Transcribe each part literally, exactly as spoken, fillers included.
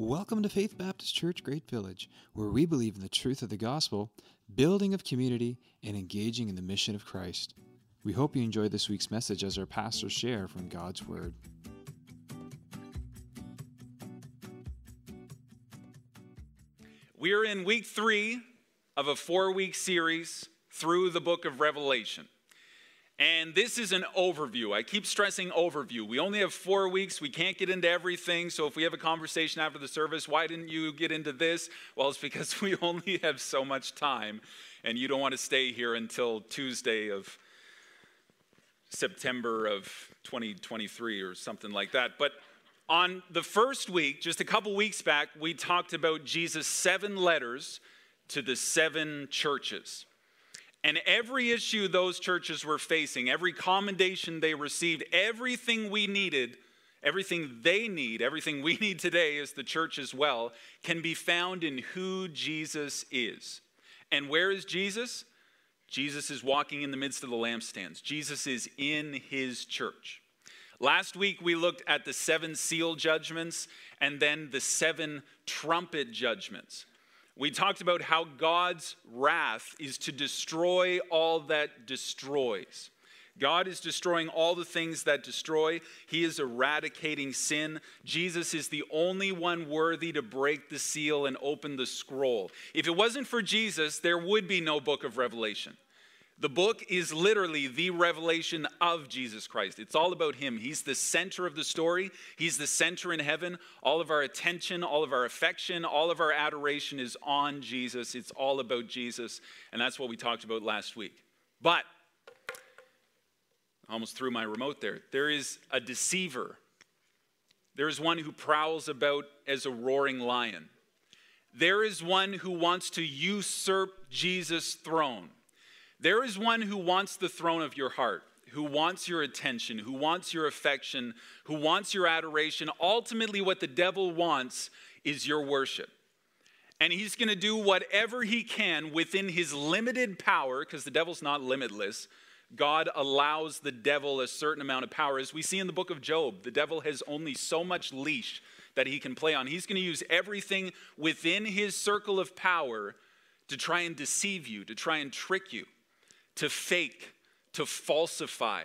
Welcome to Faith Baptist Church, Great Village, where we believe in the truth of the gospel, building of community, and engaging in the mission of Christ. We hope you enjoy this week's message as our pastors share from God's Word. We're in week three of a four-week series through the book of Revelation. And this is an overview. I keep stressing overview. We only have four weeks. We can't get into everything. So if we have a conversation after the service, why didn't you get into this? Well, it's because we only have so much time, and you don't want to stay here until Tuesday of September of twenty twenty-three or something like that. But on the first week, just a couple weeks back, we talked about Jesus' seven letters to the seven churches. And every issue those churches were facing, every commendation they received, everything we needed, everything they need, everything we need today as the church as well, can be found in who Jesus is. And where is Jesus? Jesus is walking in the midst of the lampstands. Jesus is in his church. Last week we looked at the seven seal judgments and then the seven trumpet judgments. We talked about how God's wrath is to destroy all that destroys. God is destroying all the things that destroy. He is eradicating sin. Jesus is the only one worthy to break the seal and open the scroll. If it wasn't for Jesus, there would be no book of Revelation. The book is literally the revelation of Jesus Christ. It's all about him. He's the center of the story. He's the center in heaven. All of our attention, all of our affection, all of our adoration is on Jesus. It's all about Jesus. And that's what we talked about last week. But, I almost threw my remote there. There is a deceiver. There is one who prowls about as a roaring lion. There is one who wants to usurp Jesus' throne. There is one who wants the throne of your heart, who wants your attention, who wants your affection, who wants your adoration. Ultimately, what the devil wants is your worship. And he's going to do whatever he can within his limited power, because the devil's not limitless. God allows the devil a certain amount of power. As we see in the book of Job, the devil has only so much leash that he can play on. He's going to use everything within his circle of power to try and deceive you, to try and trick you, to fake, to falsify,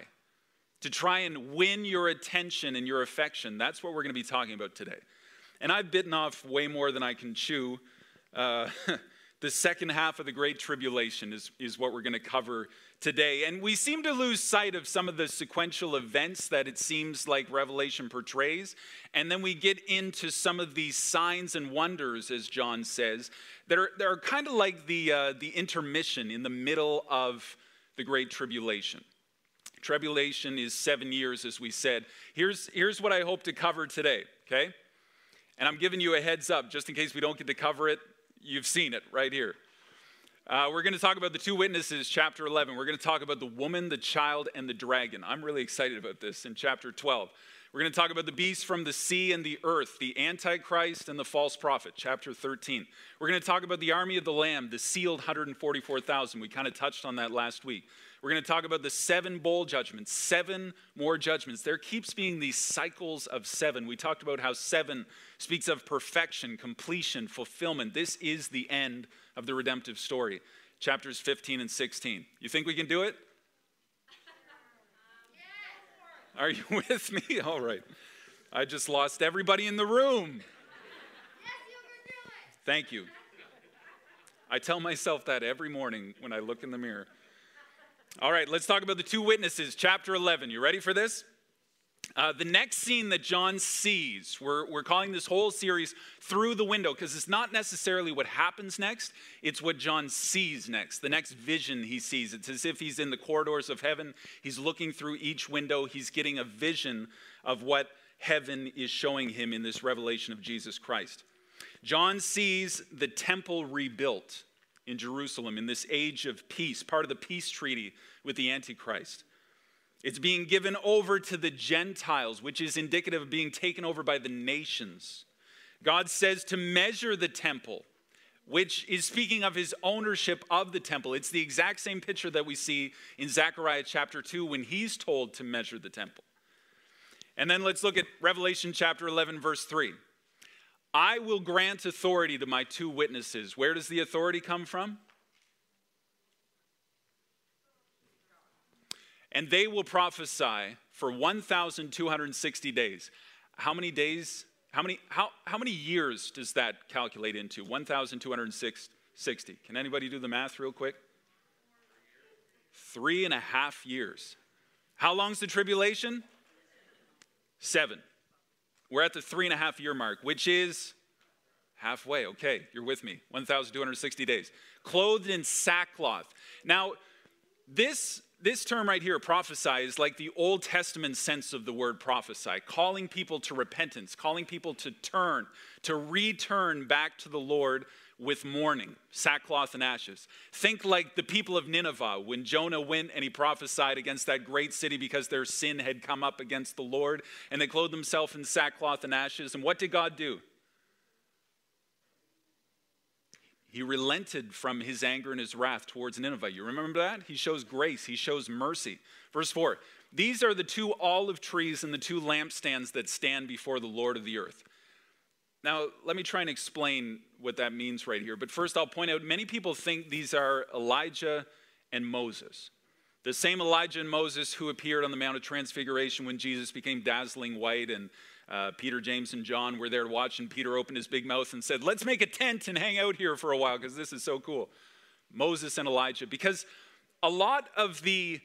to try and win your attention and your affection. That's what we're going to be talking about today. And I've bitten off way more than I can chew. Uh, the second half of the Great Tribulation is, is what we're going to cover today. And we seem to lose sight of some of the sequential events that it seems like Revelation portrays. And then we get into some of these signs and wonders, as John says, that are, that are kind of like the, uh, the intermission in the middle of the Great Tribulation. Tribulation is seven years, as we said. Here's, here's what I hope to cover today, okay? And I'm giving you a heads up, just in case we don't get to cover it. You've seen it right here. Uh, we're going to talk about the two witnesses, chapter eleven. We're going to talk about the woman, the child, and the dragon. I'm really excited about this in chapter twelve. We're going to talk about the beast from the sea and the earth, the Antichrist and the false prophet, chapter thirteen. We're going to talk about the army of the Lamb, the sealed one hundred forty-four thousand. We kind of touched on that last week. We're going to talk about the seven bowl judgments, seven more judgments. There keeps being these cycles of seven. We talked about how seven speaks of perfection, completion, fulfillment. This is the end of the redemptive story, chapters fifteen and sixteen. You think we can do it? Are you with me? All right. I just lost everybody in the room. Yes, you can do it. Thank you. I tell myself that every morning when I look in the mirror. All right, let's talk about the two witnesses, chapter eleven. You ready for this? Uh, the next scene that John sees, we're, we're calling this whole series Through the Window, because it's not necessarily what happens next, it's what John sees next, the next vision he sees. It's as if he's in the corridors of heaven, he's looking through each window, he's getting a vision of what heaven is showing him in this revelation of Jesus Christ. John sees the temple rebuilt in Jerusalem in this age of peace, part of the peace treaty with the Antichrist. It's being given over to the Gentiles, which is indicative of being taken over by the nations. God says to measure the temple, which is speaking of his ownership of the temple. It's the exact same picture that we see in Zechariah chapter two when he's told to measure the temple. And then let's look at Revelation chapter eleven, verse three. I will grant authority to my two witnesses. Where does the authority come from? And they will prophesy for one thousand two hundred sixty days. How many days, how many, how, how many years does that calculate into? one thousand two hundred sixty. Can anybody do the math real quick? Three and a half years. How long's the tribulation? Seven. We're at the three and a half year mark, which is halfway. Okay, you're with me. one thousand two hundred sixty days. Clothed in sackcloth. Now, this... This term right here, prophesy, is like the Old Testament sense of the word prophesy, calling people to repentance, calling people to turn, to return back to the Lord with mourning, sackcloth and ashes. Think like the people of Nineveh when Jonah went and he prophesied against that great city because their sin had come up against the Lord, and they clothed themselves in sackcloth and ashes. And what did God do? He relented from his anger and his wrath towards Nineveh. You remember that? He shows grace. He shows mercy. Verse four, these are the two olive trees and the two lampstands that stand before the Lord of the earth. Now, let me try and explain what that means right here. But first, I'll point out, many people think these are Elijah and Moses. The same Elijah and Moses who appeared on the Mount of Transfiguration when Jesus became dazzling white, and Uh, Peter, James, and John were there to watch, and Peter opened his big mouth and said, let's make a tent and hang out here for a while because this is so cool. Moses and Elijah. Because a lot of the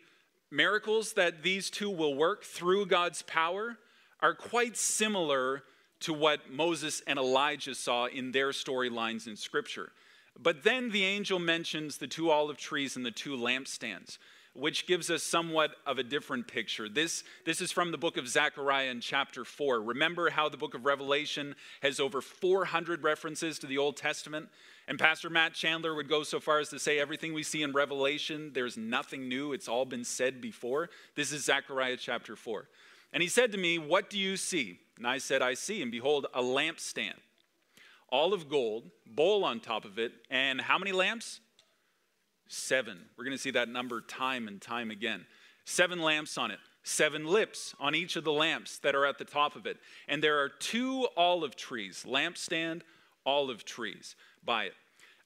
miracles that these two will work through God's power are quite similar to what Moses and Elijah saw in their storylines in Scripture. But then the angel mentions the two olive trees and the two lampstands, which gives us somewhat of a different picture. This, this is from the book of Zechariah in chapter four. Remember how the book of Revelation has over four hundred references to the Old Testament? And Pastor Matt Chandler would go so far as to say everything we see in Revelation, there's nothing new. It's all been said before. This is Zechariah chapter four. And he said to me, what do you see? And I said, I see, and behold, a lampstand, all of gold, bowl on top of it, and how many lamps? Seven. We're going to see that number time and time again. Seven lamps on it. Seven lips on each of the lamps that are at the top of it. And there are two olive trees, lampstand, olive trees, by it.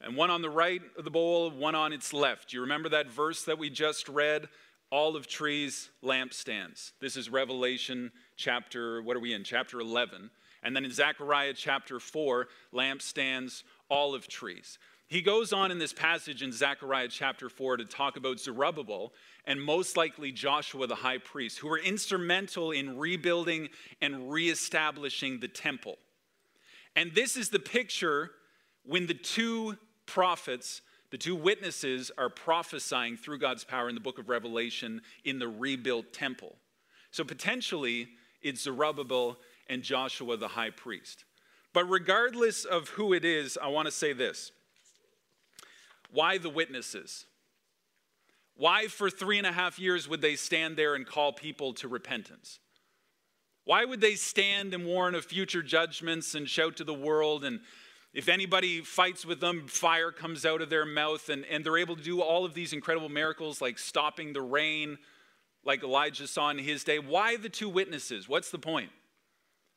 And one on the right of the bowl, one on its left. Do you remember that verse that we just read? Olive trees, lampstands. This is Revelation chapter, what are we in? Chapter eleven. And then in Zechariah chapter four, lampstands, olive trees. He goes on in this passage in Zechariah chapter four to talk about Zerubbabel and most likely Joshua the high priest, who were instrumental in rebuilding and reestablishing the temple. And this is the picture when the two prophets, the two witnesses, are prophesying through God's power in the book of Revelation in the rebuilt temple. So potentially it's Zerubbabel and Joshua the high priest. But regardless of who it is, I want to say this. Why the witnesses? Why for three and a half years would they stand there and call people to repentance? Why would they stand and warn of future judgments and shout to the world, and if anybody fights with them, fire comes out of their mouth, and, and they're able to do all of these incredible miracles like stopping the rain like Elijah saw in his day? Why the two witnesses? What's the point?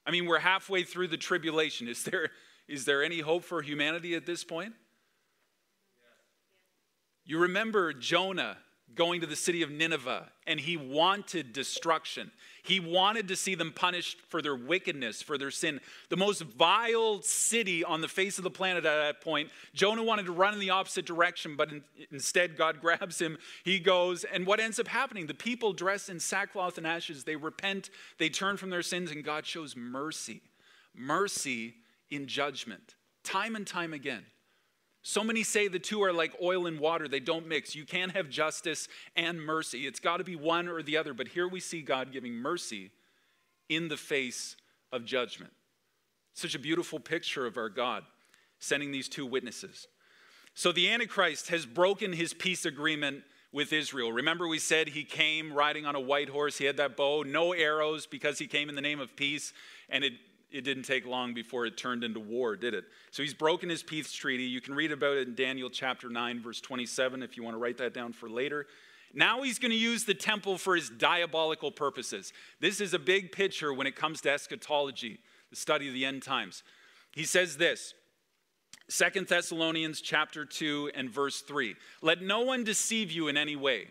I mean, we're halfway through the tribulation. Is there, is there any hope for humanity at this point? You remember Jonah going to the city of Nineveh, and he wanted destruction. He wanted to see them punished for their wickedness, for their sin. The most vile city on the face of the planet at that point. Jonah wanted to run in the opposite direction, but in, instead God grabs him. He goes, and what ends up happening? The people dressed in sackcloth and ashes, they repent, they turn from their sins, and God shows mercy. Mercy in judgment, time and time again. So many say the two are like oil and water. They don't mix. You can't have justice and mercy. It's got to be one or the other. But here we see God giving mercy in the face of judgment. Such a beautiful picture of our God sending these two witnesses. So the Antichrist has broken his peace agreement with Israel. Remember we said he came riding on a white horse. He had that bow, no arrows, because he came in the name of peace, and it It didn't take long before it turned into war, did it? So he's broken his peace treaty. You can read about it in Daniel chapter nine, verse twenty-seven, if you want to write that down for later. Now he's going to use the temple for his diabolical purposes. This is a big picture when it comes to eschatology, the study of the end times. He says this, Second Thessalonians chapter two and verse three. Let no one deceive you in any way.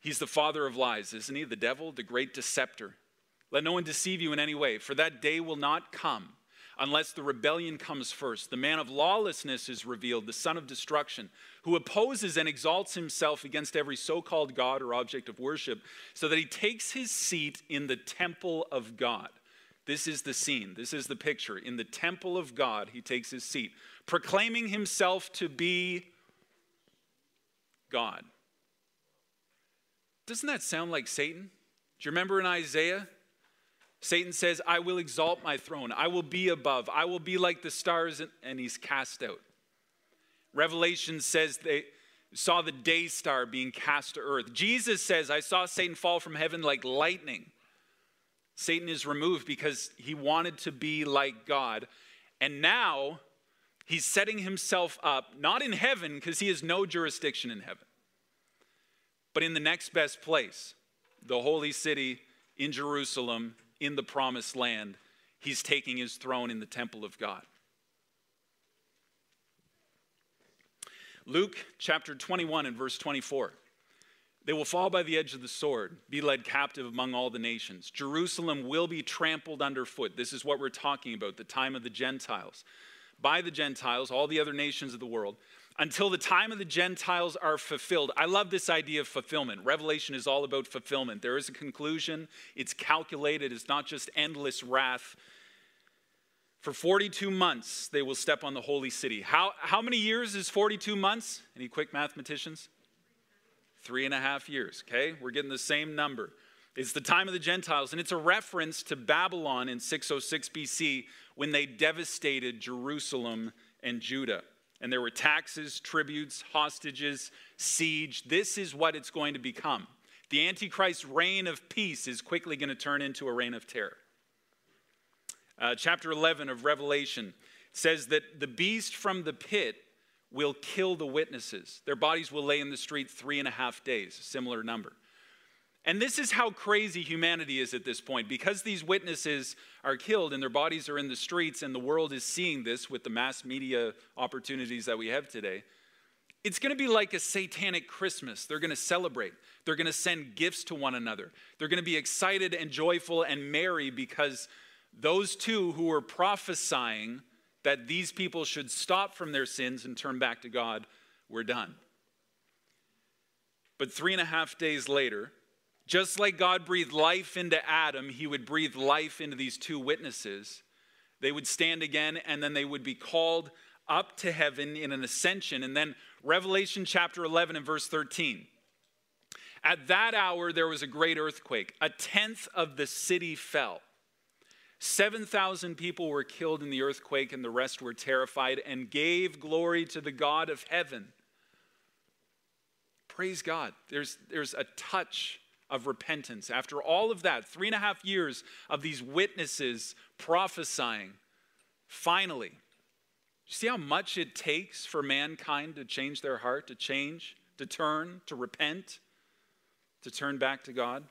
He's the father of lies, isn't he? The devil, the great deceptor. Let no one deceive you in any way, for that day will not come unless the rebellion comes first. The man of lawlessness is revealed, the son of destruction, who opposes and exalts himself against every so-called God or object of worship, so that he takes his seat in the temple of God. This is the scene. This is the picture. In the temple of God, he takes his seat, proclaiming himself to be God. Doesn't that sound like Satan? Do you remember in Isaiah? Satan says, I will exalt my throne. I will be above. I will be like the stars. And he's cast out. Revelation says they saw the day star being cast to earth. Jesus says, I saw Satan fall from heaven like lightning. Satan is removed because he wanted to be like God. And now he's setting himself up, not in heaven, because he has no jurisdiction in heaven, but in the next best place, the holy city in Jerusalem, in the promised land. He's taking his throne in the temple of God. Luke chapter twenty-one and verse twenty-four. They will fall by the edge of the sword, be led captive among all the nations. Jerusalem will be trampled underfoot. This is what we're talking about, the time of the Gentiles. By the Gentiles, all the other nations of the world, until the time of the Gentiles are fulfilled. I love this idea of fulfillment. Revelation is all about fulfillment. There is a conclusion. It's calculated. It's not just endless wrath. For forty-two months, they will step on the holy city. How, how many years is forty-two months? Any quick mathematicians? Three and a half years, okay? We're getting the same number. It's the time of the Gentiles, and it's a reference to Babylon in six oh six B C when they devastated Jerusalem and Judah. And there were taxes, tributes, hostages, siege. This is what it's going to become. The Antichrist's reign of peace is quickly going to turn into a reign of terror. Uh, chapter eleven of Revelation says that the beast from the pit will kill the witnesses. Their bodies will lay in the street three and a half days, a similar number. And this is how crazy humanity is at this point. Because these witnesses are killed and their bodies are in the streets and the world is seeing this with the mass media opportunities that we have today, it's going to be like a satanic Christmas. They're going to celebrate. They're going to send gifts to one another. They're going to be excited and joyful and merry because those two who were prophesying that these people should stop from their sins and turn back to God were done. But three and a half days later, just like God breathed life into Adam, he would breathe life into these two witnesses. They would stand again, and then they would be called up to heaven in an ascension. And then Revelation chapter eleven and verse thirteen. At that hour, there was a great earthquake. A tenth of the city fell. seven thousand people were killed in the earthquake, and the rest were terrified and gave glory to the God of heaven. Praise God. There's, there's a touch of repentance. After all of that, three and a half years of these witnesses prophesying, finally, you see how much it takes for mankind to change their heart, to change, to turn, to repent, to turn back to God?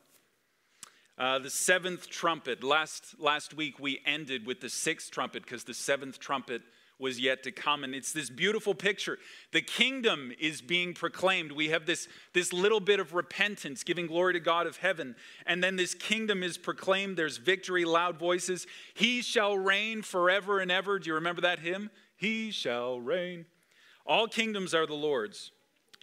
Uh, the seventh trumpet, last, last week we ended with the sixth trumpet because the seventh trumpet was yet to come. And it's this beautiful picture. The kingdom is being proclaimed. We have this, this little bit of repentance, giving glory to God of heaven. And then this kingdom is proclaimed. There's victory, loud voices. He shall reign forever and ever. Do you remember that hymn? He shall reign. All kingdoms are the Lord's.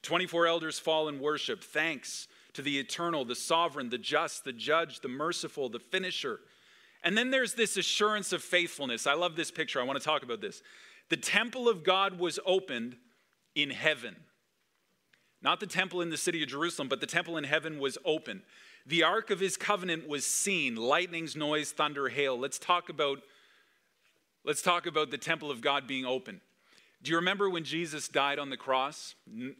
twenty-four elders fall in worship. Thanks to the eternal, the sovereign, the just, the judge, the merciful, the finisher. And then there's this assurance of faithfulness. I love this picture. I want to talk about this. The temple of God was opened in heaven. Not the temple in the city of Jerusalem, but the temple in heaven was open. The ark of his covenant was seen. Lightnings, noise, thunder, hail. Let's talk about, let's talk about the temple of God being open. Do you remember when Jesus died on the cross?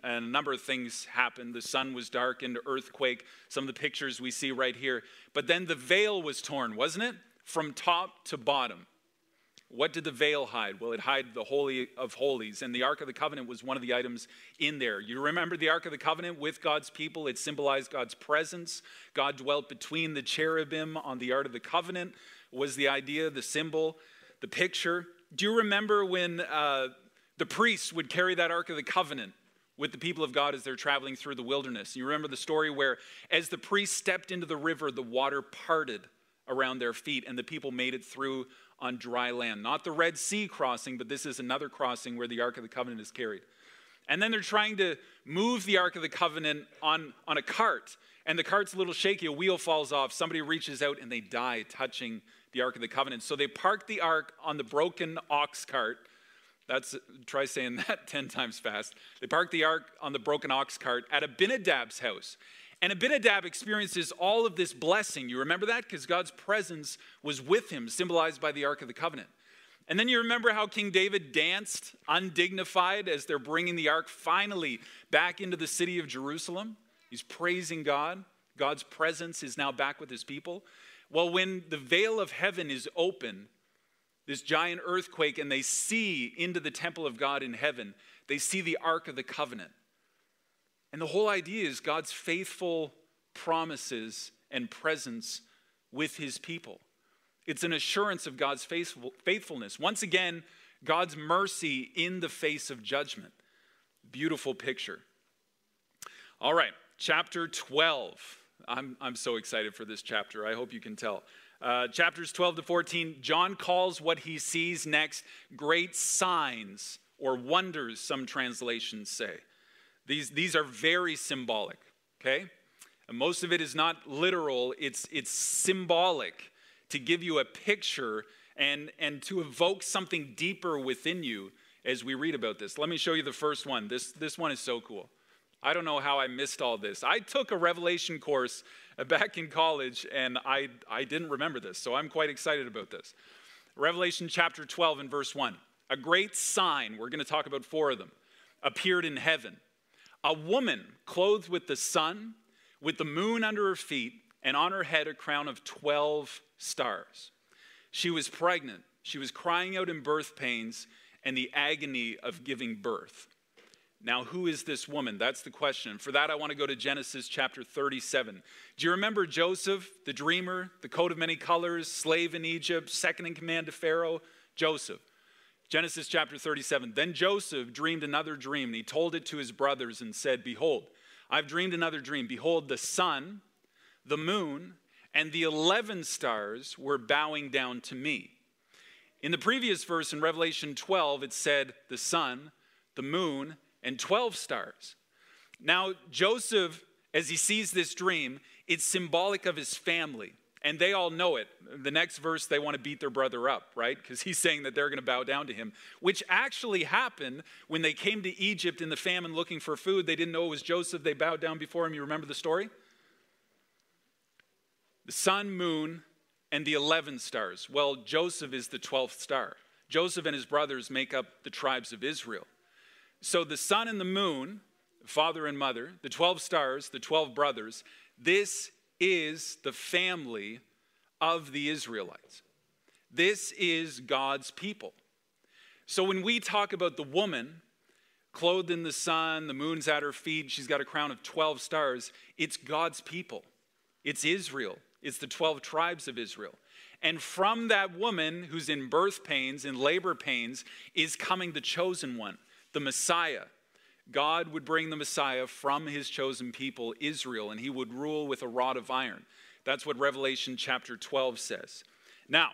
A number of things happened. The sun was darkened, earthquake, some of the pictures we see right here. But then the veil was torn, wasn't it? From top to bottom. What did the veil hide? Well, it hid the Holy of Holies, and the Ark of the Covenant was one of the items in there. You remember the Ark of the Covenant with God's people? It symbolized God's presence. God dwelt between the cherubim on the Ark of the Covenant was the idea, the symbol, the picture. Do you remember when uh, the priests would carry that Ark of the Covenant with the people of God as they're traveling through the wilderness? You remember the story where as the priests stepped into the river, the water parted around their feet, and the people made it through on dry land. Not the Red Sea crossing, but this is another crossing where the Ark of the Covenant is carried. And then they're trying to move the Ark of the Covenant on, on a cart, and the cart's a little shaky, a wheel falls off, somebody reaches out, and they die touching the Ark of the Covenant. So they park the Ark on the broken ox cart. That's, try saying that ten times fast. They park the Ark on the broken ox cart at Abinadab's house. And Abinadab experiences all of this blessing. You remember that? Because God's presence was with him, symbolized by the Ark of the Covenant. And then you remember how King David danced undignified as they're bringing the Ark finally back into the city of Jerusalem. He's praising God. God's presence is now back with his people. Well, when the veil of heaven is open, this giant earthquake, and they see into the temple of God in heaven, they see the Ark of the Covenant. And the whole idea is God's faithful promises and presence with his people. It's an assurance of God's faithful, faithfulness. Once again, God's mercy in the face of judgment. Beautiful picture. All right, chapter twelve. I'm, I'm so excited for this chapter. I hope you can tell. Uh, chapters twelve to fourteen, John calls what he sees next great signs or wonders, some translations say. These, these are very symbolic, okay? And most of it is not literal, it's, it's symbolic to give you a picture and, and to evoke something deeper within you as we read about this. Let me show you the first one. This, this one is so cool. I don't know how I missed all this. I took a Revelation course back in college, and I, I didn't remember this, so I'm quite excited about this. Revelation chapter twelve and verse one. A great sign, we're going to talk about four of them, appeared in heaven. A woman clothed with the sun, with the moon under her feet, and on her head a crown of twelve stars. She was pregnant. She was crying out in birth pains and the agony of giving birth. Now, who is this woman? That's the question. For that, I want to go to Genesis chapter thirty-seven. Do you remember Joseph, the dreamer, the coat of many colors, slave in Egypt, second in command to Pharaoh? Joseph. Genesis chapter thirty-seven, then Joseph dreamed another dream, and he told it to his brothers and said, behold, I've dreamed another dream. Behold, the sun, the moon, and the eleven stars were bowing down to me. In the previous verse in Revelation twelve, it said the sun, the moon, and twelve stars. Now, Joseph, as he sees this dream, it's symbolic of his family. And they all know it. The next verse, they want to beat their brother up, right? Because he's saying that they're going to bow down to him, which actually happened when they came to Egypt in the famine looking for food. They didn't know it was Joseph. They bowed down before him. You remember the story? The sun, moon, and the eleven stars. Well, Joseph is the twelfth star. Joseph and his brothers make up the tribes of Israel. So the sun and the moon, father and mother, the twelve stars, the twelve brothers, this is the family of the Israelites. This is God's people. So when we talk about the woman clothed in the sun, the moon's at her feet, she's got a crown of twelve stars, it's God's people. It's Israel. It's the twelve tribes of Israel. And from that woman who's in birth pains, in labor pains, is coming the chosen one, the Messiah. God would bring the Messiah from his chosen people, Israel, and he would rule with a rod of iron. That's what Revelation chapter twelve says. Now,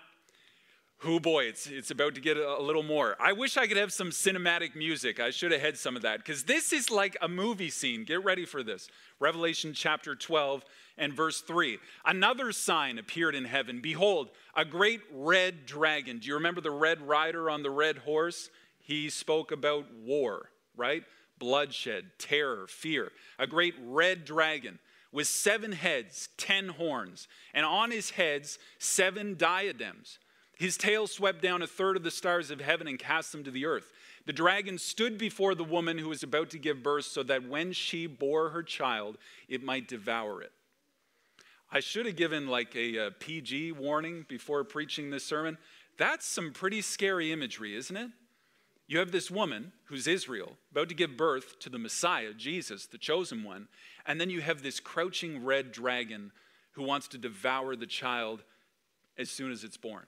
oh boy, it's, it's about to get a, a little more. I wish I could have some cinematic music. I should have had some of that, because this is like a movie scene. Get ready for this. Revelation chapter twelve and verse three. Another sign appeared in heaven. Behold, a great red dragon. Do you remember the red rider on the red horse? He spoke about war, right? Bloodshed, terror, fear. A great red dragon with seven heads, ten horns, and on his heads, seven diadems. His tail swept down a third of the stars of heaven and cast them to the earth. The dragon stood before the woman who was about to give birth so that when she bore her child, it might devour it. I should have given like a, a P G warning before preaching this sermon. That's some pretty scary imagery, isn't it? You have this woman who's Israel, about to give birth to the Messiah, Jesus, the chosen one. And then you have this crouching red dragon who wants to devour the child as soon as it's born.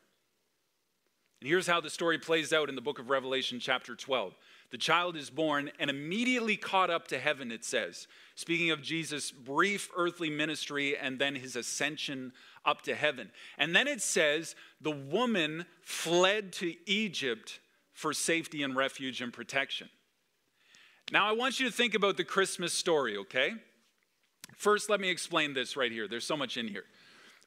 And here's how the story plays out in the book of Revelation chapter twelve. The child is born and immediately caught up to heaven, it says. Speaking of Jesus' brief earthly ministry and then his ascension up to heaven. And then it says the woman fled to Egypt for safety and refuge and protection. Now I want you to think about the Christmas story, okay? First, let me explain this right here. There's so much in here.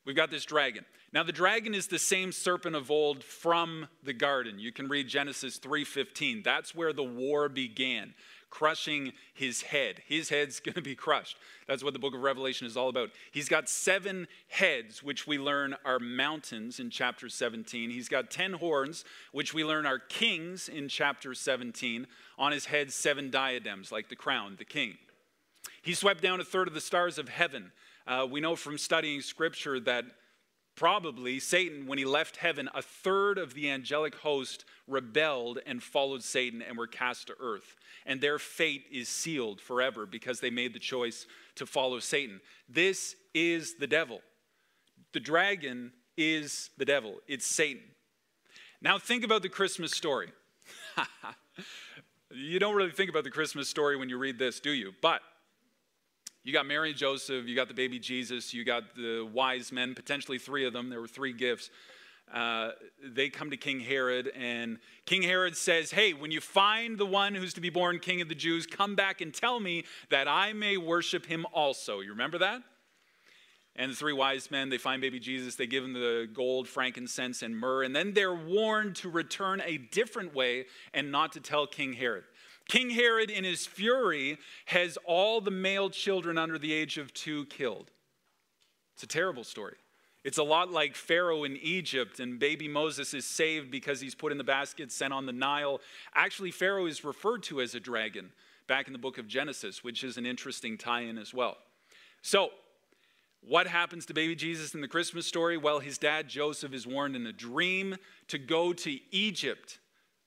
We've got this dragon. Now the dragon is the same serpent of old from the garden. You can read Genesis three fifteen. That's where the war began, crushing his head. His head's going to be crushed. That's what the book of Revelation is all about. He's got seven heads, which we learn are mountains in chapter seventeen. He's got ten horns, which we learn are kings in chapter seventeen. On his head, seven diadems, like the crown, the king. He swept down a third of the stars of heaven. Uh, we know from studying scripture that probably Satan, when he left heaven, a third of the angelic host rebelled and followed Satan and were cast to earth. And their fate is sealed forever because they made the choice to follow Satan. This is the devil. The dragon is the devil. It's Satan. Now think about the Christmas story. You don't really think about the Christmas story when you read this, do you? But you got Mary and Joseph, you got the baby Jesus, you got the wise men, potentially three of them. There were three gifts. Uh, they come to King Herod, and King Herod says, hey, when you find the one who's to be born king of the Jews, come back and tell me that I may worship him also. You remember that? And the three wise men, they find baby Jesus, they give him the gold, frankincense, and myrrh, and then they're warned to return a different way and not to tell King Herod. King Herod, in his fury, has all the male children under the age of two killed. It's a terrible story. It's a lot like Pharaoh in Egypt, and baby Moses is saved because he's put in the basket, sent on the Nile. Actually, Pharaoh is referred to as a dragon back in the book of Genesis, which is an interesting tie-in as well. So, what happens to baby Jesus in the Christmas story? Well, his dad, Joseph, is warned in a dream to go to Egypt,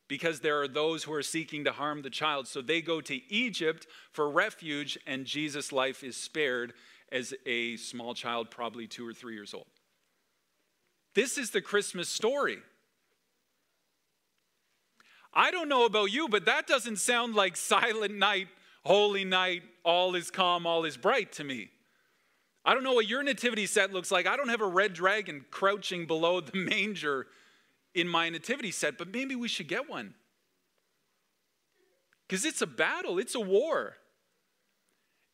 because there are those who are seeking to harm the child. So they go to Egypt for refuge, and Jesus' life is spared as a small child, probably two or three years old. This is the Christmas story. I don't know about you, but that doesn't sound like silent night, holy night, all is calm, all is bright to me. I don't know what your nativity set looks like. I don't have a red dragon crouching below the manger in my nativity set, but maybe we should get one. Because it's a battle, it's a war.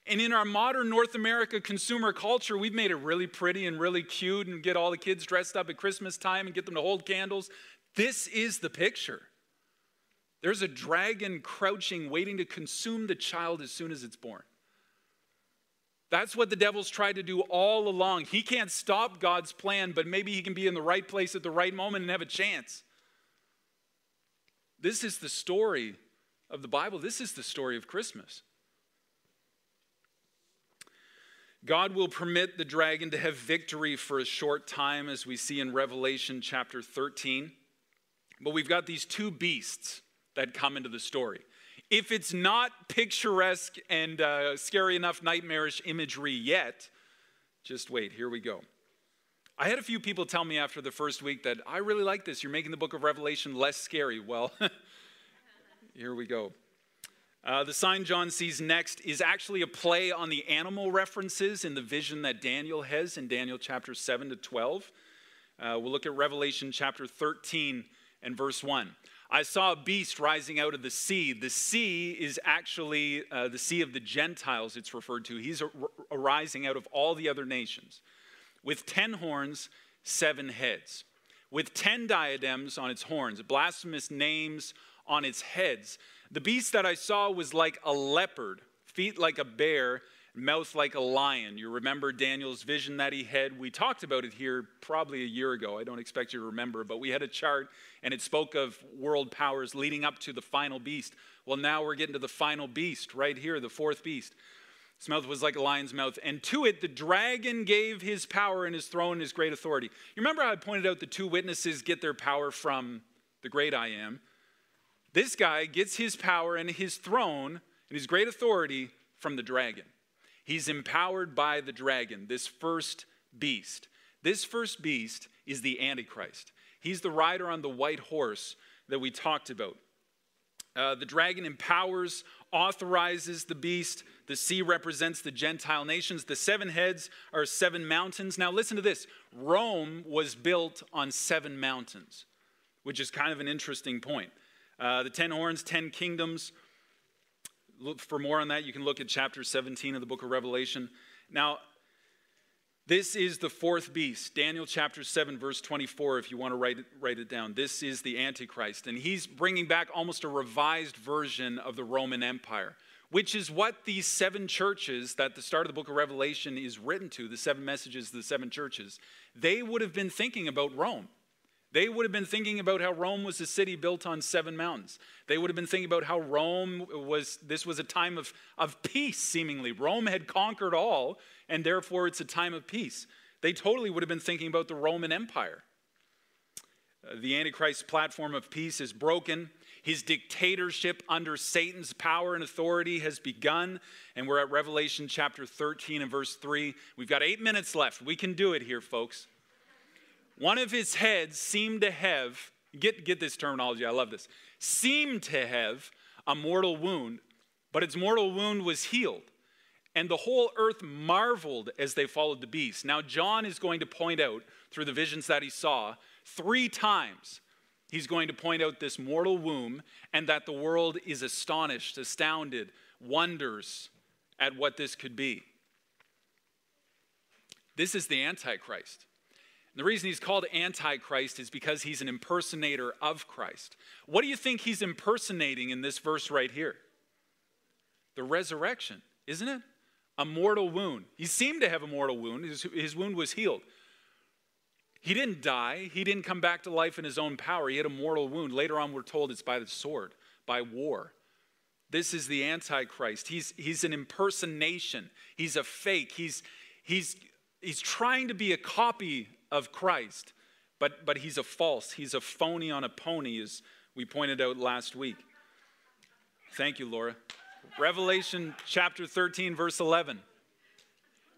And in our modern North America consumer culture, we've made it really pretty and really cute and get all the kids dressed up at Christmas time and get them to hold candles. This is the picture. There's a dragon crouching, waiting to consume the child as soon as it's born. That's what the devil's tried to do all along. He can't stop God's plan, but maybe he can be in the right place at the right moment and have a chance. This is the story of the Bible. This is the story of Christmas. God will permit the dragon to have victory for a short time, as we see in Revelation chapter thirteen. But we've got these two beasts that come into the story. If it's not picturesque and uh, scary enough nightmarish imagery yet, just wait, here we go. I had a few people tell me after the first week that, I really like this, you're making the book of Revelation less scary. Well, here we go. Uh, the sign John sees next is actually a play on the animal references in the vision that Daniel has in Daniel chapter seven to twelve. Uh, we'll look at Revelation chapter thirteen and verse one. I saw a beast rising out of the sea. The sea is actually uh, the sea of the Gentiles, it's referred to. He's ar- arising out of all the other nations. With ten horns, seven heads. With ten diadems on its horns, blasphemous names on its heads. The beast that I saw was like a leopard, feet like a bear, mouth like a lion. You remember Daniel's vision that he had. We talked about it here probably a year ago. I don't expect you to remember, but we had a chart and it spoke of world powers leading up to the final beast. Well, now we're getting to the final beast right here, the fourth beast. His mouth was like a lion's mouth, and to it the dragon gave his power and his throne and his great authority. You remember how I pointed out the two witnesses get their power from the great I am? This guy gets his power and his throne and his great authority from the dragon. He's empowered by the dragon, this first beast. This first beast is the Antichrist. He's the rider on the white horse that we talked about. Uh, the dragon empowers, authorizes the beast. The sea represents the Gentile nations. The seven heads are seven mountains. Now listen to this. Rome was built on seven mountains, which is kind of an interesting point. Uh, the ten horns, ten kingdoms. Look, for more on that, you can look at chapter seventeen of the book of Revelation. Now, this is the fourth beast. Daniel chapter seven, verse twenty-four, if you want to write it, write it down. This is the Antichrist. And he's bringing back almost a revised version of the Roman Empire, which is what these seven churches that the start of the book of Revelation is written to, the seven messages, the seven churches, they would have been thinking about Rome. They would have been thinking about how Rome was a city built on seven mountains. They would have been thinking about how Rome was, this was a time of, of peace, seemingly. Rome had conquered all, and therefore it's a time of peace. They totally would have been thinking about the Roman Empire. Uh, the Antichrist's platform of peace is broken. His dictatorship under Satan's power and authority has begun. And we're at Revelation chapter thirteen and verse three. We've got eight minutes left. We can do it here, folks. One of his heads seemed to have, get, get this terminology, I love this, seemed to have a mortal wound, but its mortal wound was healed. And the whole earth marveled as they followed the beast. Now John is going to point out, through the visions that he saw, three times he's going to point out this mortal wound and that the world is astonished, astounded, wonders at what this could be. This is the Antichrist. The reason he's called Antichrist is because he's an impersonator of Christ. What do you think he's impersonating in this verse right here? The resurrection, isn't it? A mortal wound. He seemed to have a mortal wound. His, his wound was healed. He didn't die. He didn't come back to life in his own power. He had a mortal wound. Later on, we're told it's by the sword, by war. This is the Antichrist. He's, he's an impersonation. He's a fake. He's, he's, he's trying to be a copy of Christ, but, but he's a false, he's a phony on a pony, as we pointed out last week. Thank you, Laura. Revelation chapter thirteen, verse eleven.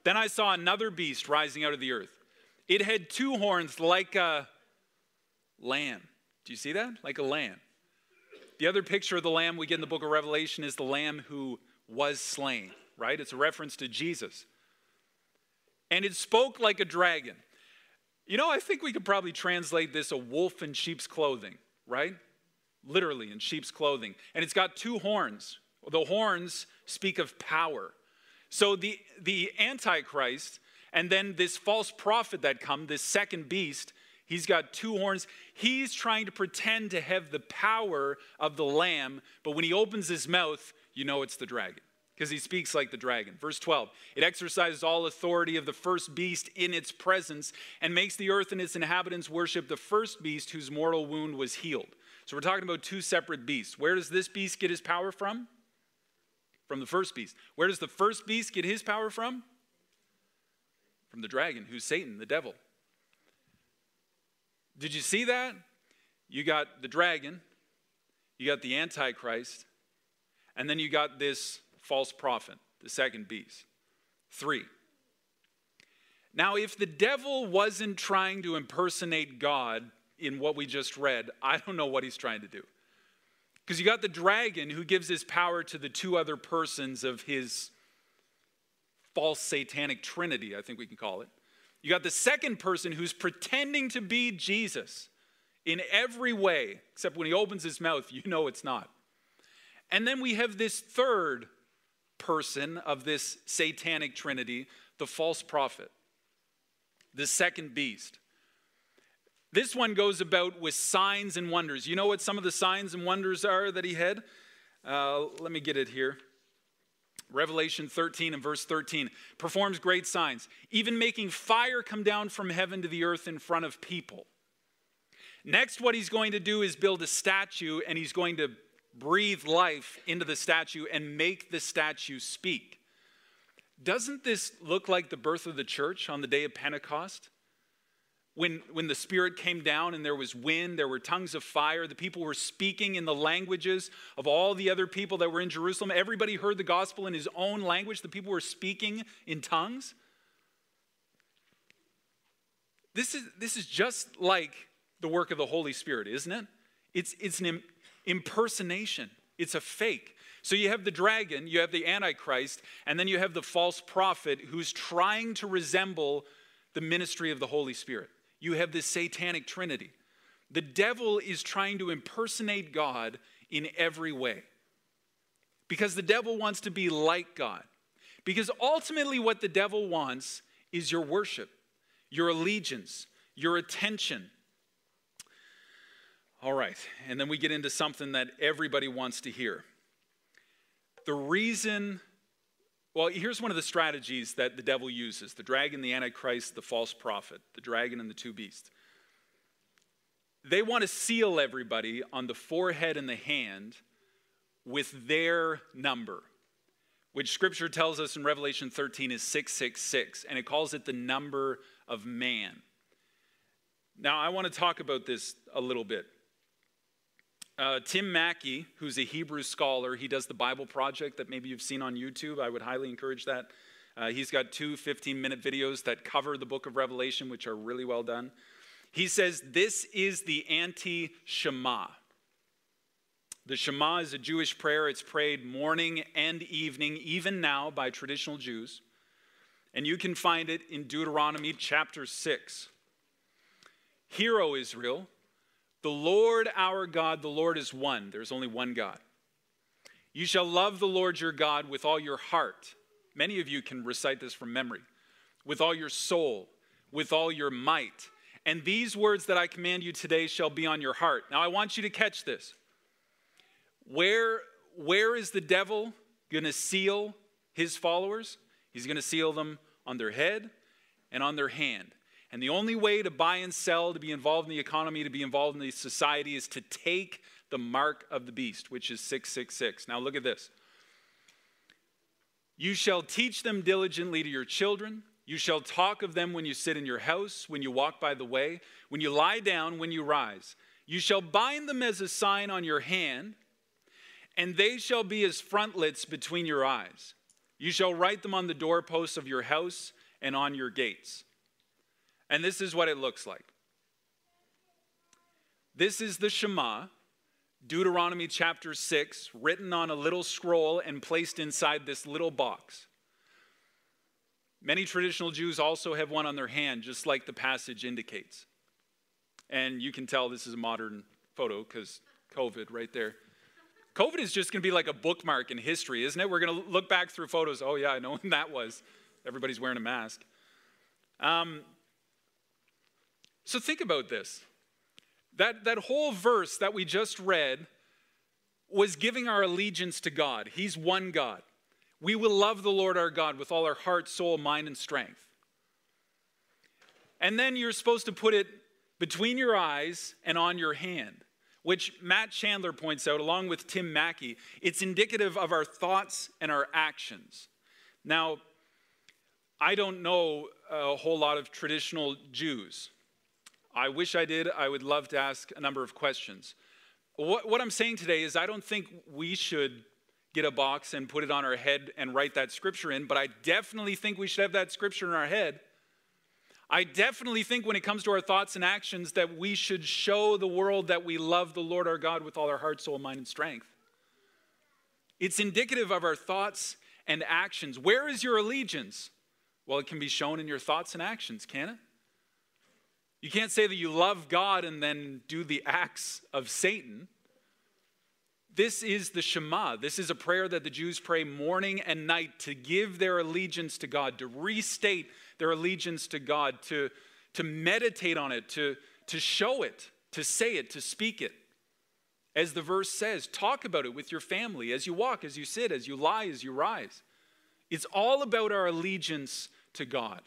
Then I saw another beast rising out of the earth. It had two horns like a lamb. Do you see that? Like a lamb. The other picture of the lamb we get in the book of Revelation is the lamb who was slain, right? It's a reference to Jesus. And it spoke like a dragon. You know, I think we could probably translate this a wolf in sheep's clothing, right? Literally in sheep's clothing. And it's got two horns. The horns speak of power. So the, the Antichrist and then this false prophet that come, this second beast, he's got two horns. He's trying to pretend to have the power of the lamb, but when he opens his mouth, you know it's the dragon, because he speaks like the dragon. Verse twelve, it exercises all authority of the first beast in its presence and makes the earth and its inhabitants worship the first beast whose mortal wound was healed. So we're talking about two separate beasts. Where does this beast get his power from? From the first beast. Where does the first beast get his power from? From the dragon, who's Satan, the devil. Did you see that? You got the dragon, you got the Antichrist, and then you got this false prophet, the second beast. Three. Now, if the devil wasn't trying to impersonate God in what we just read, I don't know what he's trying to do. Because you got the dragon who gives his power to the two other persons of his false satanic trinity, I think we can call it. You got the second person who's pretending to be Jesus in every way, except when he opens his mouth, you know it's not. And then we have this third person of this satanic trinity, the false prophet, the second beast. This one goes about with signs and wonders. You know what some of the signs and wonders are that he had? Uh, let me get it here. Revelation thirteen and verse thirteen. Performs great signs, even making fire come down from heaven to the earth in front of people. Next, what he's going to do is build a statue, and he's going to breathe life into the statue and make the statue speak. Doesn't this look like the birth of the church on the day of Pentecost? When, when the Spirit came down and there was wind, there were tongues of fire, the people were speaking in the languages of all the other people that were in Jerusalem. Everybody heard the gospel in his own language. The people were speaking in tongues. This is, this is just like the work of the Holy Spirit, isn't it? It's, it's an im- impersonation. It's a fake. So you have the dragon, you have the Antichrist, and then you have the false prophet who's trying to resemble the ministry of the Holy Spirit. You have this satanic trinity. The devil is trying to impersonate God in every way, because the devil wants to be like God. Because ultimately what the devil wants is your worship, your allegiance, your attention. All right, and then we get into something that everybody wants to hear. The reason, well, here's one of the strategies that the devil uses. The dragon, the Antichrist, the false prophet, the dragon and the two beasts. They want to seal everybody on the forehead and the hand with their number, which Scripture tells us in Revelation thirteen is six six six, and it calls it the number of man. Now, I want to talk about this a little bit. Uh, Tim Mackie, who's a Hebrew scholar, he does the Bible Project that maybe you've seen on YouTube. I would highly encourage that. Uh, he's got two fifteen-minute videos that cover the book of Revelation, which are really well done. He says this is the anti-Shema. The Shema is a Jewish prayer. It's prayed morning and evening, even now, by traditional Jews. And you can find it in Deuteronomy chapter six. Hear, O Israel, the Lord our God, the Lord is one. There's only one God. You shall love the Lord your God with all your heart. Many of you can recite this from memory. With all your soul, with all your might. And these words that I command you today shall be on your heart. Now I want you to catch this. Where, where is the devil going to seal his followers? He's going to seal them on their head and on their hand. And the only way to buy and sell, to be involved in the economy, to be involved in the society is to take the mark of the beast, which is six six six. Now look at this. You shall teach them diligently to your children. You shall talk of them when you sit in your house, when you walk by the way, when you lie down, when you rise. You shall bind them as a sign on your hand, and they shall be as frontlets between your eyes. You shall write them on the doorposts of your house and on your gates. And this is what it looks like. This is the Shema, Deuteronomy chapter six, written on a little scroll and placed inside this little box. Many traditional Jews also have one on their hand, just like the passage indicates. And you can tell this is a modern photo because COVID right there. COVID is just going to be like a bookmark in history, isn't it? We're going to look back through photos. Oh, yeah, I know when that was. Everybody's wearing a mask. Um... So think about this. That, that whole verse that we just read was giving our allegiance to God. He's one God. We will love the Lord our God with all our heart, soul, mind, and strength. And then you're supposed to put it between your eyes and on your hand, which Matt Chandler points out, along with Tim Mackie, it's indicative of our thoughts and our actions. Now, I don't know a whole lot of traditional Jews. I wish I did. I would love to ask a number of questions. What, what I'm saying today is I don't think we should get a box and put it on our head and write that scripture in, but I definitely think we should have that scripture in our head. I definitely think when it comes to our thoughts and actions that we should show the world that we love the Lord our God with all our heart, soul, mind, and strength. It's indicative of our thoughts and actions. Where is your allegiance? Well, it can be shown in your thoughts and actions, can't it? You can't say that you love God and then do the acts of Satan. This is the Shema. This is a prayer that the Jews pray morning and night to give their allegiance to God, to restate their allegiance to God, to, to meditate on it, to, to show it, to say it, to speak it. As the verse says, talk about it with your family as you walk, as you sit, as you lie, as you rise. It's all about our allegiance to God.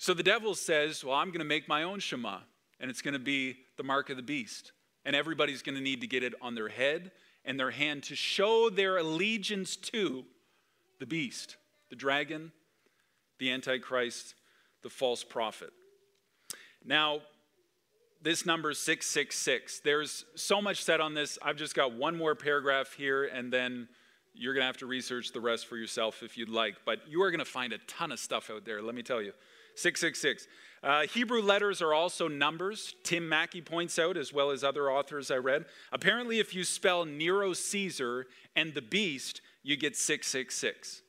So the devil says, well, I'm going to make my own Shema, and it's going to be the mark of the beast. And everybody's going to need to get it on their head and their hand to show their allegiance to the beast, the dragon, the Antichrist, the false prophet. Now, this number is six six six. There's so much said on this. I've just got one more paragraph here, and then you're going to have to research the rest for yourself if you'd like. But you are going to find a ton of stuff out there, let me tell you. six six six. Uh, Hebrew letters are also numbers, Tim Mackie points out, as well as other authors I read. Apparently, if you spell Nero Caesar and the beast, you get six six six.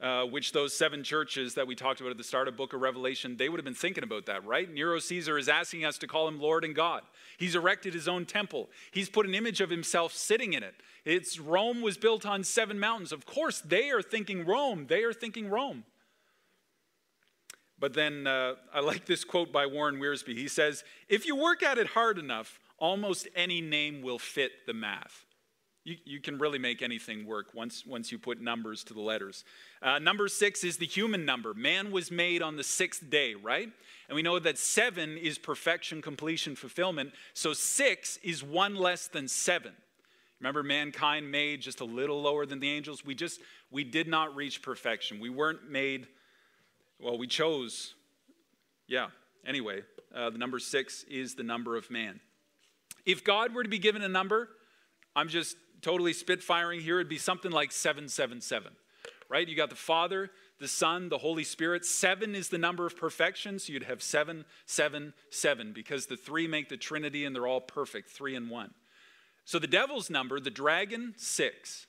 Uh, which those seven churches that we talked about at the start of Book of Revelation, they would have been thinking about that, right? Nero Caesar is asking us to call him Lord and God. He's erected his own temple. He's put an image of himself sitting in it. It's Rome was built on seven mountains. Of course, they are thinking Rome. They are thinking Rome. But then uh, I like this quote by Warren Wiersbe. He says, if you work at it hard enough, almost any name will fit the math. You, you can really make anything work once, once you put numbers to the letters. Uh, number six is the human number. Man was made on the sixth day, right? And we know that seven is perfection, completion, fulfillment. So six is one less than seven. Remember, mankind made just a little lower than the angels. We just, we did not reach perfection. We weren't made, well, we chose, yeah. Anyway, uh, the number six is the number of man. If God were to be given a number, I'm just totally spitfiring here, it'd be something like seven seven seven, right? You got the Father, the Son, the Holy Spirit. Seven is the number of perfection, so you'd have seven, seven, seven, because the three make the Trinity and they're all perfect, three and one. So the devil's number, the dragon, six.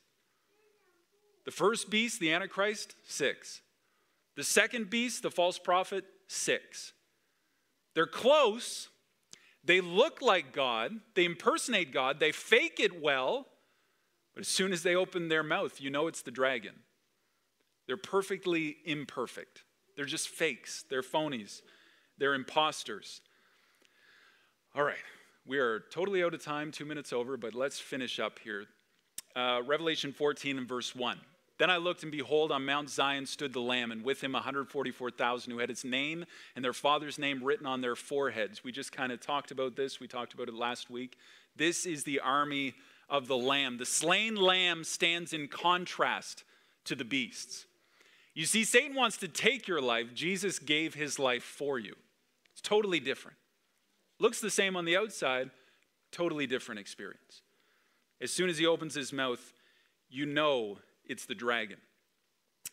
The first beast, the Antichrist, six. The second beast, the false prophet, six. They're close. They look like God. They impersonate God. They fake it well. But as soon as they open their mouth, you know it's the dragon. They're perfectly imperfect. They're just fakes. They're phonies. They're imposters. All right. We are totally out of time, two minutes over, but let's finish up here. Uh, Revelation fourteen and verse one. Then I looked, and behold, on Mount Zion stood the Lamb, and with him one hundred forty-four thousand who had his name and their father's name written on their foreheads. We just kind of talked about this. We talked about it last week. This is the army of the Lamb. The slain Lamb stands in contrast to the beasts. You see, Satan wants to take your life. Jesus gave his life for you. It's totally different. Looks the same on the outside, totally different experience. As soon as he opens his mouth, you know it's the dragon.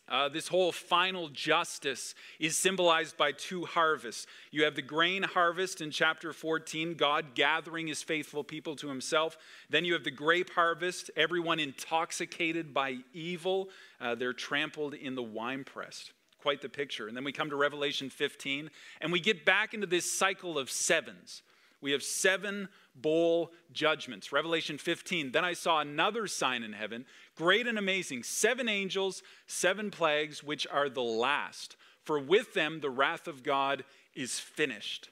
Uh, this whole final justice is symbolized by two harvests. You have the grain harvest in chapter fourteen, God gathering his faithful people to himself. Then you have the grape harvest, everyone intoxicated by evil. Uh, they're trampled in the winepress. Quite the picture. And then we come to Revelation fifteen, and we get back into this cycle of sevens. We have seven bowl judgments. Revelation fifteen, then I saw another sign in heaven, great and amazing, seven angels, seven plagues, which are the last. For with them the wrath of God is finished.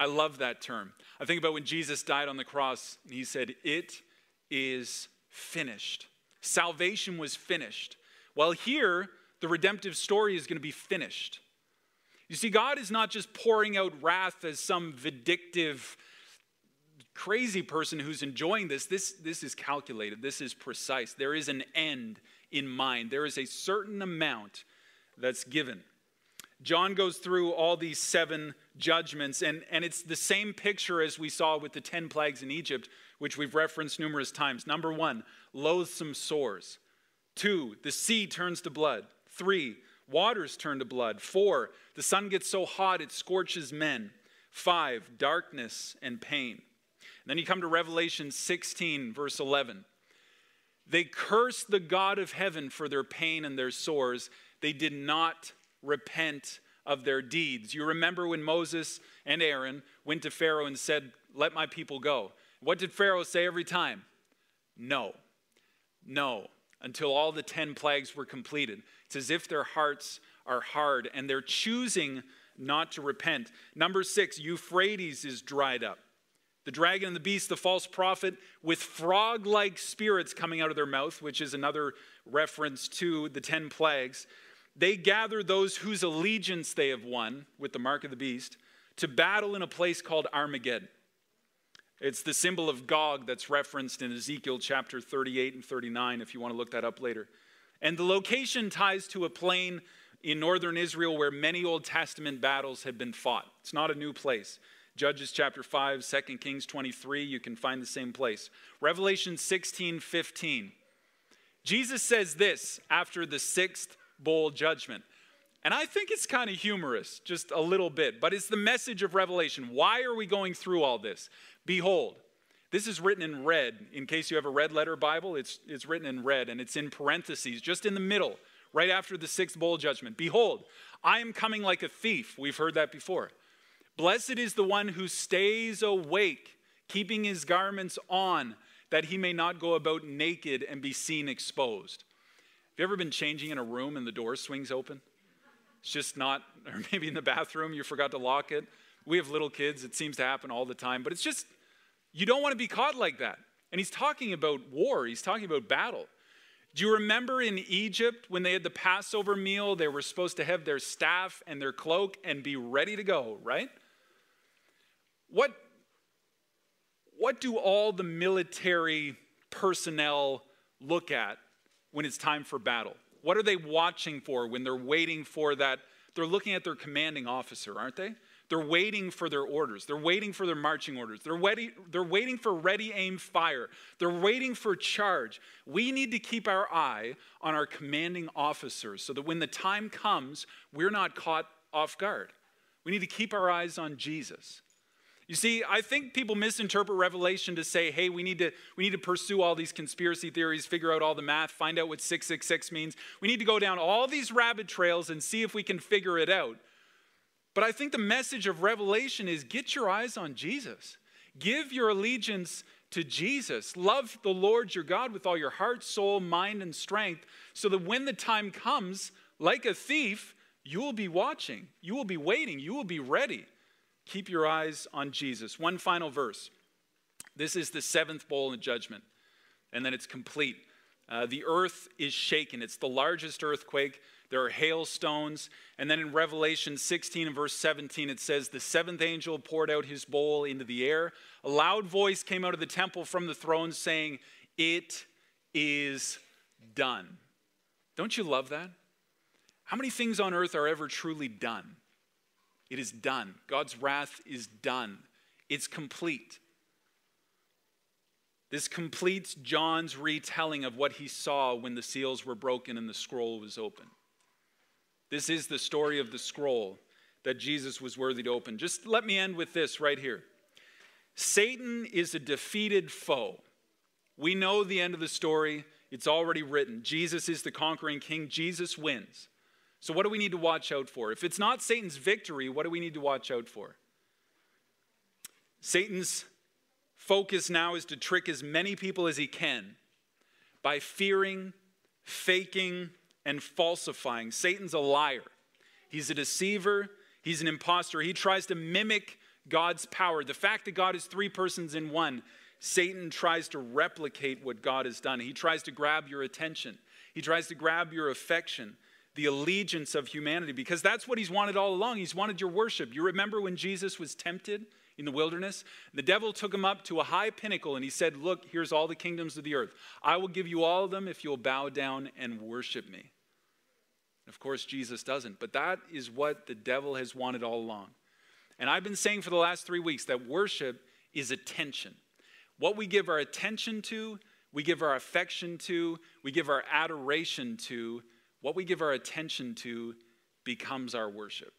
I love that term. I think about when Jesus died on the cross, and he said, it is finished. Salvation was finished. Well, here, the redemptive story is going to be finished. You see, God is not just pouring out wrath as some vindictive, crazy person who's enjoying this. This, this is calculated. This is precise. There is an end in mind. There is a certain amount that's given. John goes through all these seven judgments, and, and it's the same picture as we saw with the ten plagues in Egypt, which we've referenced numerous times. Number one, loathsome sores. Two, the sea turns to blood. Three, waters turn to blood. Four, the sun gets so hot it scorches men. Five, darkness and pain. And then you come to Revelation sixteen, verse eleven. They cursed the God of heaven for their pain and their sores. They did not repent of their deeds. You remember when Moses and Aaron went to Pharaoh and said, let my people go. What did Pharaoh say every time? No, no. Until all the ten plagues were completed. It's as if their hearts are hard and they're choosing not to repent. Number six, Euphrates is dried up. The dragon and the beast, the false prophet, with frog-like spirits coming out of their mouth, which is another reference to the ten plagues. They gather those whose allegiance they have won with the mark of the beast to battle in a place called Armageddon. It's the symbol of Gog that's referenced in Ezekiel chapter thirty-eight and thirty-nine, if you want to look that up later. And the location ties to a plain in northern Israel where many Old Testament battles had been fought. It's not a new place. Judges chapter five, Second Kings twenty-three, you can find the same place. Revelation sixteen fifteen. Jesus says this after the sixth bowl judgment. And I think it's kind of humorous, just a little bit, but it's the message of Revelation. Why are we going through all this? Behold, this is written in red. In case you have a red letter Bible, it's, it's written in red, and it's in parentheses, just in the middle, right after the sixth bowl judgment. Behold, I am coming like a thief. We've heard that before. Blessed is the one who stays awake, keeping his garments on, that he may not go about naked and be seen exposed. Have you ever been changing in a room and the door swings open? It's just not, or maybe in the bathroom, you forgot to lock it. We have little kids. It seems to happen all the time. But it's just, you don't want to be caught like that. And he's talking about war. He's talking about battle. Do you remember in Egypt when they had the Passover meal, they were supposed to have their staff and their cloak and be ready to go, right? What, what do all the military personnel look at when it's time for battle? What are they watching for when they're waiting for that? They're looking at their commanding officer, aren't they? They're waiting for their orders. They're waiting for their marching orders. They're waiting, they're waiting for ready, aim, fire. They're waiting for charge. We need to keep our eye on our commanding officers so that when the time comes, we're not caught off guard. We need to keep our eyes on Jesus. You see, I think people misinterpret Revelation to say, hey, we need to, we need to pursue all these conspiracy theories, figure out all the math, find out what six six six means. We need to go down all these rabbit trails and see if we can figure it out. But I think the message of Revelation is get your eyes on Jesus. Give your allegiance to Jesus. Love the Lord your God with all your heart, soul, mind, and strength, so that when the time comes, like a thief, you will be watching. You will be waiting. You will be ready. Keep your eyes on Jesus. One final verse. This is the seventh bowl of judgment. And then it's complete. Uh, the earth is shaken. It's the largest earthquake. There are hailstones. And then in Revelation sixteen and verse seventeen, it says, the seventh angel poured out his bowl into the air. A loud voice came out of the temple from the throne saying, it is done. Don't you love that? How many things on earth are ever truly done? It is done. God's wrath is done. It's complete. This completes John's retelling of what he saw when the seals were broken and the scroll was open. This is the story of the scroll that Jesus was worthy to open. Just let me end with this right here. Satan is a defeated foe. We know the end of the story. It's already written. Jesus is the conquering king. Jesus wins. So what do we need to watch out for? If it's not Satan's victory, what do we need to watch out for? Satan's focus now is to trick as many people as he can by fearing, faking, and falsifying. Satan's a liar. He's a deceiver. He's an imposter. He tries to mimic God's power. The fact that God is three persons in one, Satan tries to replicate what God has done. He tries to grab your attention. He tries to grab your affection. The allegiance of humanity, because that's what he's wanted all along. He's wanted your worship. You remember when Jesus was tempted in the wilderness? The devil took him up to a high pinnacle and he said, look, here's all the kingdoms of the earth. I will give you all of them if you'll bow down and worship me. Of course, Jesus doesn't, but that is what the devil has wanted all along. And I've been saying for the last three weeks that worship is attention. What we give our attention to, we give our affection to, we give our adoration to. What we give our attention to becomes our worship.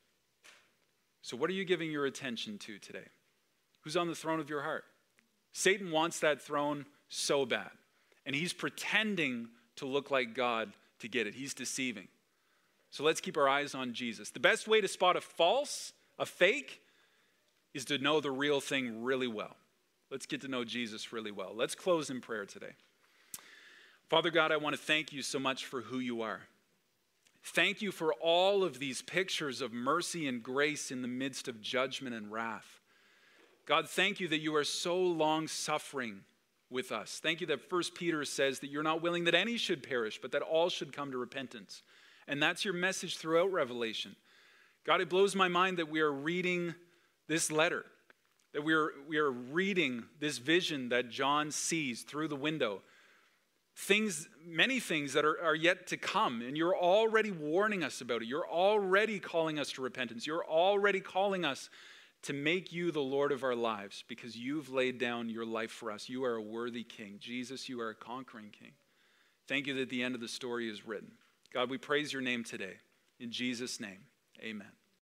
So what are you giving your attention to today? Who's on the throne of your heart? Satan wants that throne so bad. And he's pretending to look like God to get it. He's deceiving. So let's keep our eyes on Jesus. The best way to spot a false, a fake, is to know the real thing really well. Let's get to know Jesus really well. Let's close in prayer today. Father God, I want to thank you so much for who you are. Thank you for all of these pictures of mercy and grace in the midst of judgment and wrath. God, thank you that you are so long-suffering with us. Thank you that First Peter says that you're not willing that any should perish, but that all should come to repentance. And that's your message throughout Revelation. God, it blows my mind that we are reading this letter, that we are, we are reading this vision that John sees through the window things, many things that are, are yet to come. And you're already warning us about it. You're already calling us to repentance. You're already calling us to make you the Lord of our lives because you've laid down your life for us. You are a worthy king. Jesus, you are a conquering king. Thank you that the end of the story is written. God, we praise your name today. In Jesus' name, amen.